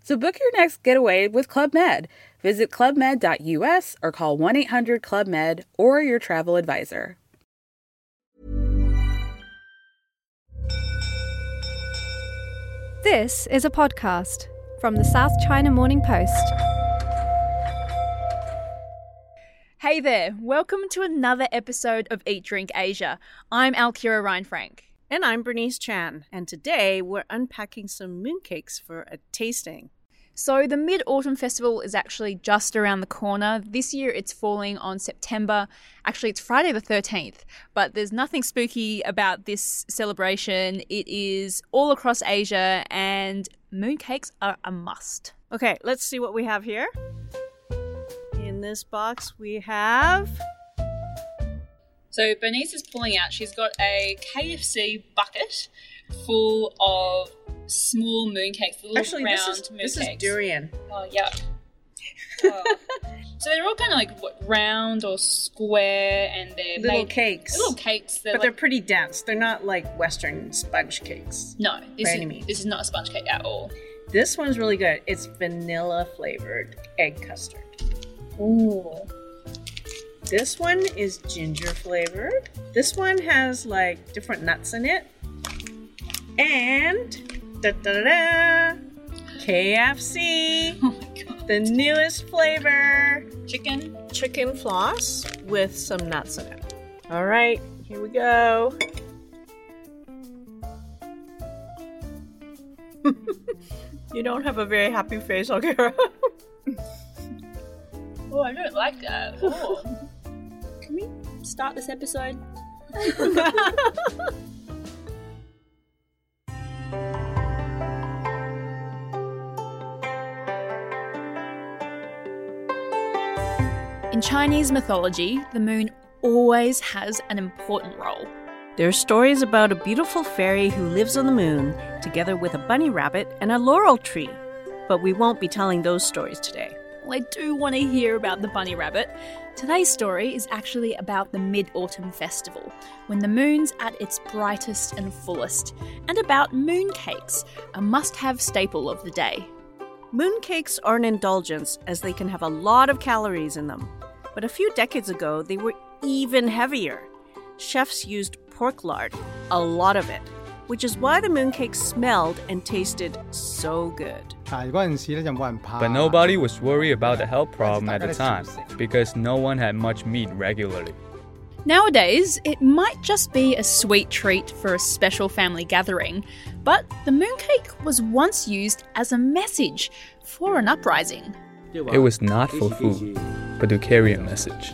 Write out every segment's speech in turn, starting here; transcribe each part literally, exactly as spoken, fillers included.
So book your next getaway with Club Med. Visit club med dot U S or call one eight hundred club med or your travel advisor. This is a podcast from the South China Morning Post. Hey there, welcome to another episode of Eat Drink Asia. I'm Alkira Reinfrank. And I'm Bernice Chan. And today we're unpacking some mooncakes for a tasting. So the Mid-Autumn Festival is actually just around the corner. This year it's falling on September. Actually, it's Friday the thirteenth, but there's nothing spooky about this celebration. It is all across Asia and mooncakes are a must. Okay, let's see what we have here. In this box we have... So Bernice is pulling out. She's got a K F C bucket full of small mooncakes, little Actually, round this is, mooncakes. This is durian. Oh, yuck. Oh. So they're all kind of like what, round or square, and they're little made, cakes. Little cakes, they're but like, they're pretty dense. They're not like Western sponge cakes. No, this is, this is not a sponge cake at all. This one's really good. It's vanilla flavored egg custard. Ooh. This one is ginger flavored. This one has like different nuts in it. And da da da, da K F C. Oh my God. The newest flavor. Chicken. Chicken floss with some nuts in it. All right, here we go. You don't have a very happy face, Alkira. Oh, I don't like that. Oh. Can we start this episode? In Chinese mythology, the moon always has an important role. There are stories about a beautiful fairy who lives on the moon, together with a bunny rabbit and a laurel tree. But we won't be telling those stories today. I do want to hear about the bunny rabbit. Today's story is actually about the Mid-Autumn Festival, when the moon's at its brightest and fullest, and about mooncakes, a must-have staple of the day. Mooncakes are an indulgence, as they can have a lot of calories in them. But a few decades ago, they were even heavier. Chefs used pork lard, a lot of it, which is why the mooncakes smelled and tasted so good. But nobody was worried about the health problem at the time, because no one had much meat regularly. Nowadays, it might just be a sweet treat for a special family gathering, but the mooncake was once used as a message for an uprising. It was not for food, but to carry a message,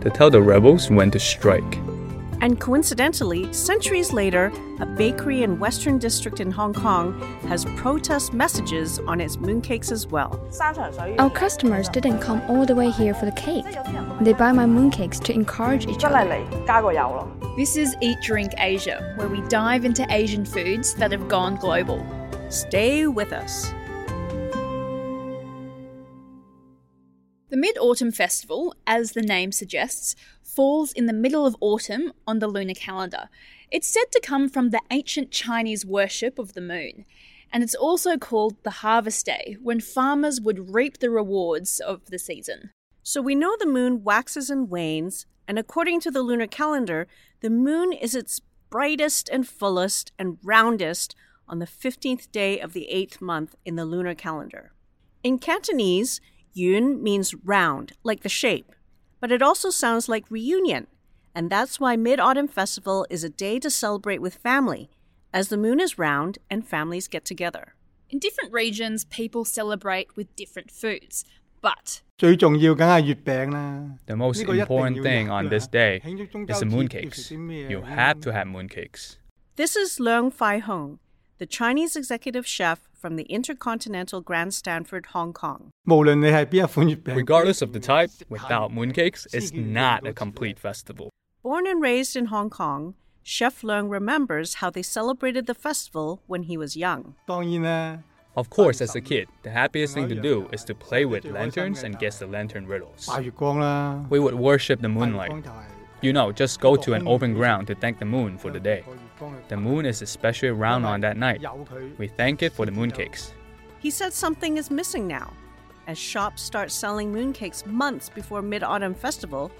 to tell the rebels when to strike. And coincidentally, centuries later, a bakery in Western District in Hong Kong has protest messages on its mooncakes as well. Our customers didn't come all the way here for the cake. They buy my mooncakes to encourage each other. This is Eat Drink Asia, where we dive into Asian foods that have gone global. Stay with us. The Mid-Autumn Festival, as the name suggests, falls in the middle of autumn on the lunar calendar. It's said to come from the ancient Chinese worship of the moon, and it's also called the Harvest Day, when farmers would reap the rewards of the season. So we know the moon waxes and wanes, and according to the lunar calendar, the moon is its brightest and fullest and roundest on the fifteenth day of the eighth month in the lunar calendar. In Cantonese, yun means round, like the shape, but it also sounds like reunion, and that's why Mid-Autumn Festival is a day to celebrate with family, as the moon is round and families get together. In different regions, people celebrate with different foods, but the most important thing on this day is the mooncakes. You have to have mooncakes. This is Leung Fai Hong, the Chinese executive chef from the Intercontinental Grand Stanford, Hong Kong. Regardless of the type, without mooncakes, it's not a complete festival. Born and raised in Hong Kong, Chef Leung remembers how they celebrated the festival when he was young. Of course, as a kid, the happiest thing to do is to play with lanterns and guess the lantern riddles. We would worship the moonlight. You know, just go to an open ground to thank the moon for the day. The moon is especially round on that night. We thank it for the mooncakes. He said something is missing now. As shops start selling mooncakes months before Mid-Autumn Festival,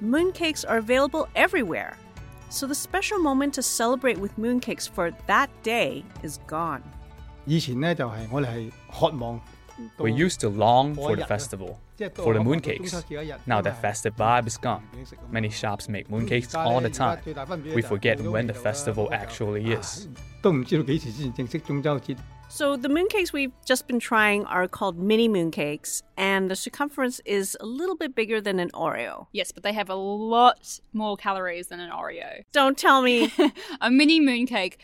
mooncakes are available everywhere. So the special moment to celebrate with mooncakes for that day is gone. We used to long for the festival, for the mooncakes. Now that festive vibe is gone. Many shops make mooncakes all the time. We forget when the festival actually is. So the mooncakes we've just been trying are called mini mooncakes, and the circumference is a little bit bigger than an Oreo. Yes, but they have a lot more calories than an Oreo. Don't tell me. A mini mooncake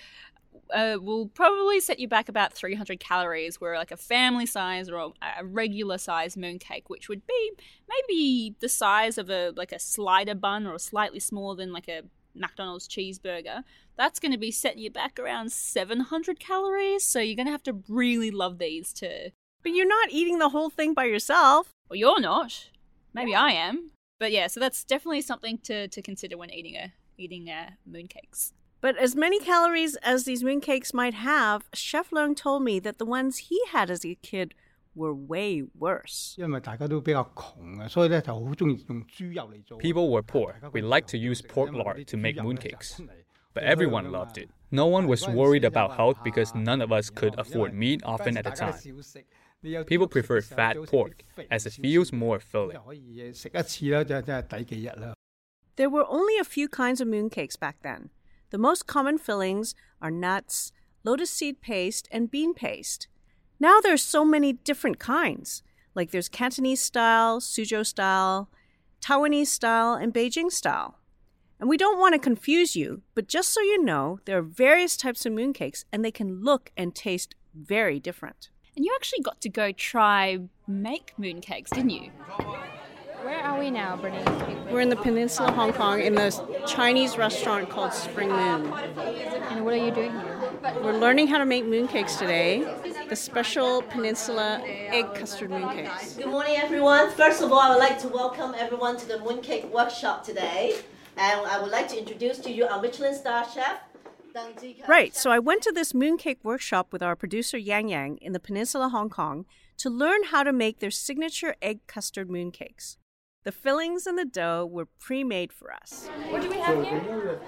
Uh, will probably set you back about three hundred calories, where like a family size or a regular size mooncake, which would be maybe the size of a like a slider bun or slightly smaller than like a McDonald's cheeseburger, that's going to be setting you back around seven hundred calories. So you're going to have to really love these too. But you're not eating the whole thing by yourself. Well, you're not. Maybe yeah. I am. But yeah, so that's definitely something to, to consider when eating a eating a mooncakes. But as many calories as these mooncakes might have, Chef Leung told me that the ones he had as a kid were way worse. People were poor. We liked to use pork lard to make mooncakes. But everyone loved it. No one was worried about health because none of us could afford meat often at the time. People prefer fat pork as it feels more filling. There were only a few kinds of mooncakes back then. The most common fillings are nuts, lotus seed paste, and bean paste. Now there's so many different kinds. Like there's Cantonese style, Suzhou style, Taiwanese style, and Beijing style. And we don't want to confuse you, but just so you know, there are various types of mooncakes and they can look and taste very different. And you actually got to go try make mooncakes, didn't you? Where are we now, Bernice? We're in the peninsula of Hong Kong in this Chinese restaurant called Spring Moon. And what are you doing here? We're learning how to make mooncakes today, the special peninsula egg custard mooncakes. Good morning, everyone. First of all, I would like to welcome everyone to the mooncake workshop today. And I would like to introduce to you our Michelin star chef, Tang Chi Kung. Right, so I went to this mooncake workshop with our producer, Yang Yang, in the peninsula of Hong Kong to learn how to make their signature egg custard mooncakes. The fillings and the dough were pre-made for us. What do we have here?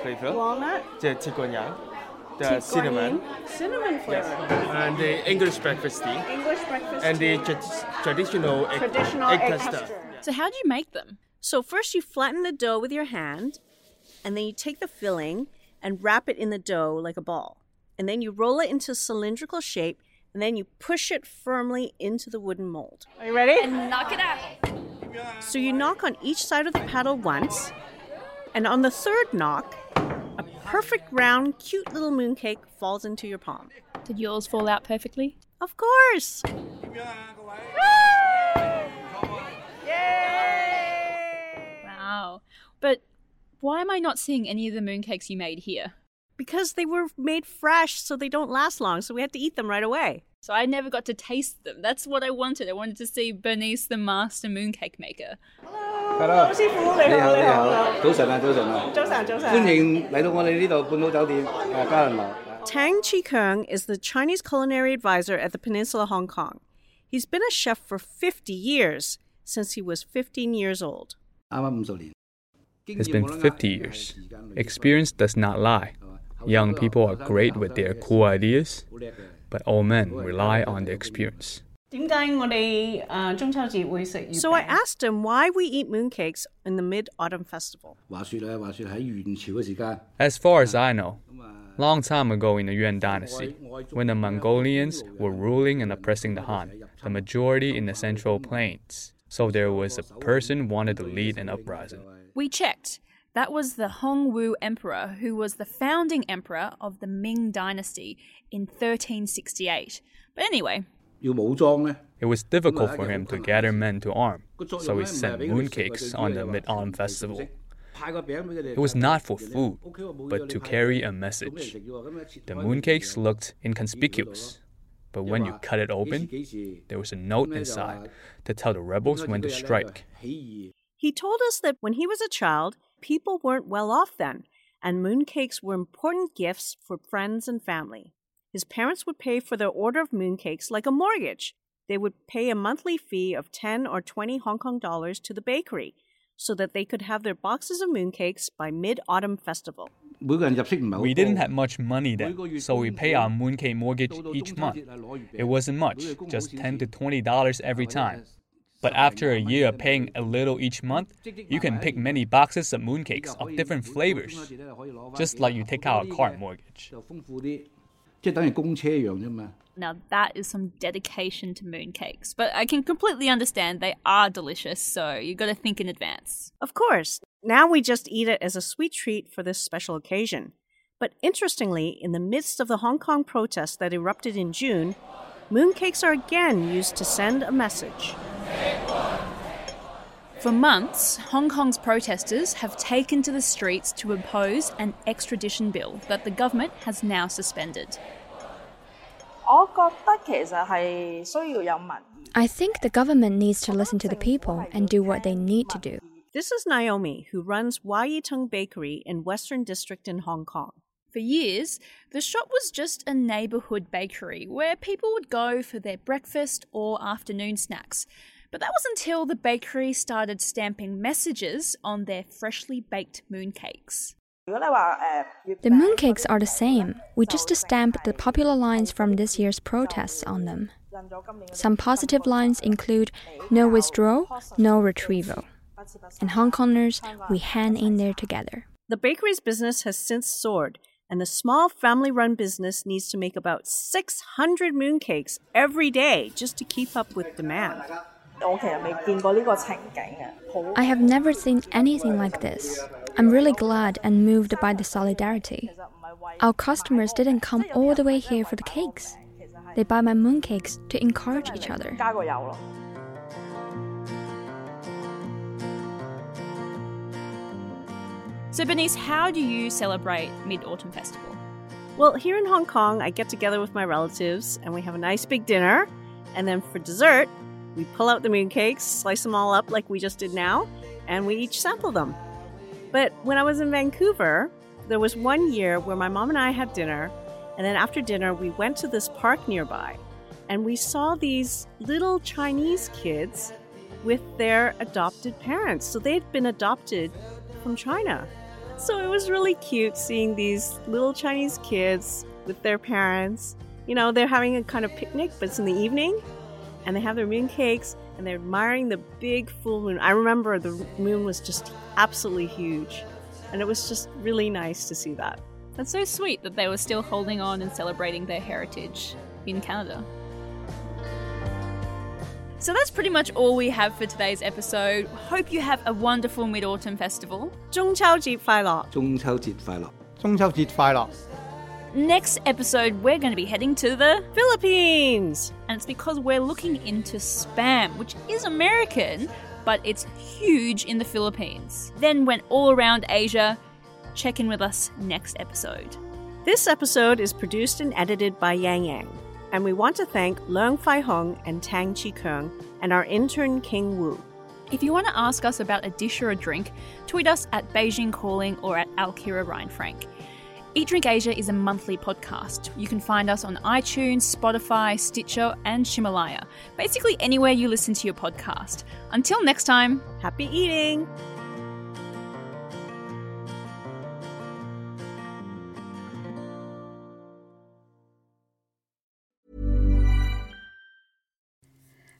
Flavor. Walnut. The tigonyang. The cinnamon. Cinnamon flavor. Yes. And the English breakfast tea. English breakfast tea. And the tra- traditional egg, traditional egg, egg custard. custard. So how do you make them? So first you flatten the dough with your hand, and then you take the filling and wrap it in the dough like a ball. And then you roll it into a cylindrical shape, and then you push it firmly into the wooden mold. Are you ready? And knock it out. So you knock on each side of the paddle once, and on the third knock, a perfect round, cute little mooncake falls into your palm. Did yours fall out perfectly? Of course! Yay! Wow. But why am I not seeing any of the mooncakes you made here? Because they were made fresh, so they don't last long, so we had to eat them right away. So I never got to taste them. That's what I wanted. I wanted to see Bernice, the master mooncake maker. Hello. Tang Chi Kung is the Chinese culinary advisor at the Peninsula Hong Kong. He's been a chef for fifty years, since he was fifteen years old. It's been fifty years. Experience does not lie. Young people are great with their cool ideas, but old men rely on their experience. So I asked him why we eat mooncakes in the Mid-Autumn Festival. As far as I know, long time ago in the Yuan Dynasty, when the Mongolians were ruling and oppressing the Han, the majority in the Central Plains, so there was a person wanted to lead an uprising. We checked. That was the Hongwu Emperor, who was the founding emperor of the Ming Dynasty in thirteen sixty-eight. But anyway, it was difficult for him to gather men to arm, so he sent mooncakes on the Mid-Autumn Festival. It was not for food, but to carry a message. The mooncakes looked inconspicuous, but when you cut it open, there was a note inside to tell the rebels when to strike. He told us that when he was a child, people weren't well off then, and mooncakes were important gifts for friends and family. His parents would pay for their order of mooncakes like a mortgage. They would pay a monthly fee of ten or twenty Hong Kong dollars to the bakery, so that they could have their boxes of mooncakes by Mid-Autumn Festival. We didn't have much money then, so we pay our mooncake mortgage each month. It wasn't much, just ten to twenty dollars every time. But after a year of paying a little each month, you can pick many boxes of mooncakes of different flavors, just like you take out a car mortgage. Now that is some dedication to mooncakes, but I can completely understand they are delicious, so you got to think in advance. Of course. Now we just eat it as a sweet treat for this special occasion. But interestingly, in the midst of the Hong Kong protests that erupted in June, mooncakes are again used to send a message. For months, Hong Kong's protesters have taken to the streets to oppose an extradition bill that the government has now suspended. I think the government needs to listen to the people and do what they need to do. This is Naomi, who runs Wai Yi Tung Bakery in Western District in Hong Kong. For years, the shop was just a neighbourhood bakery where people would go for their breakfast or afternoon snacks. But that was until the bakery started stamping messages on their freshly baked mooncakes. The mooncakes are the same. We just stamped the popular lines from this year's protests on them. Some positive lines include no withdrawal, no retrieval. And Hong Kongers, we hang in there together. The bakery's business has since soared, and the small family-run business needs to make about six hundred mooncakes every day just to keep up with demand. I have never seen anything like this. I'm really glad and moved by the solidarity. Our customers didn't come all the way here for the cakes. They buy my mooncakes to encourage each other. So, Bernice, how do you celebrate Mid-Autumn Festival? Well, here in Hong Kong, I get together with my relatives and we have a nice big dinner. And then for dessert, we pull out the mooncakes, slice them all up like we just did now, and we each sample them. But when I was in Vancouver, there was one year where my mom and I had dinner. And then after dinner, we went to this park nearby and we saw these little Chinese kids with their adopted parents. So they'd been adopted from China. So it was really cute seeing these little Chinese kids with their parents. You know, they're having a kind of picnic, but it's in the evening, and they have their mooncakes, and they're admiring the big full moon. I remember the moon was just absolutely huge, and it was just really nice to see that. That's so sweet that they were still holding on and celebrating their heritage in Canada. So that's pretty much all we have for today's episode. Hope you have a wonderful Mid-Autumn Festival. 中秋節快樂. 中秋節快樂. 中秋節快樂. Next episode, we're going to be heading to the Philippines. And it's because we're looking into spam, which is American, but it's huge in the Philippines. Then went all around Asia. Check in with us next episode. This episode is produced and edited by Yang Yang. And we want to thank Leung Fai Hong and Tang Chi Kung and our intern King Wu. If you want to ask us about a dish or a drink, tweet us at Beijing Calling or at Alkira Reinfrank. Eat Drink Asia is a monthly podcast. You can find us on iTunes, Spotify, Stitcher and Shimalaya. Basically anywhere you listen to your podcast. Until next time, happy eating!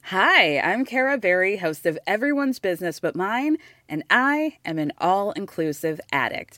Hi, I'm Kara Berry, host of Everyone's Business But Mine, and I am an all-inclusive addict.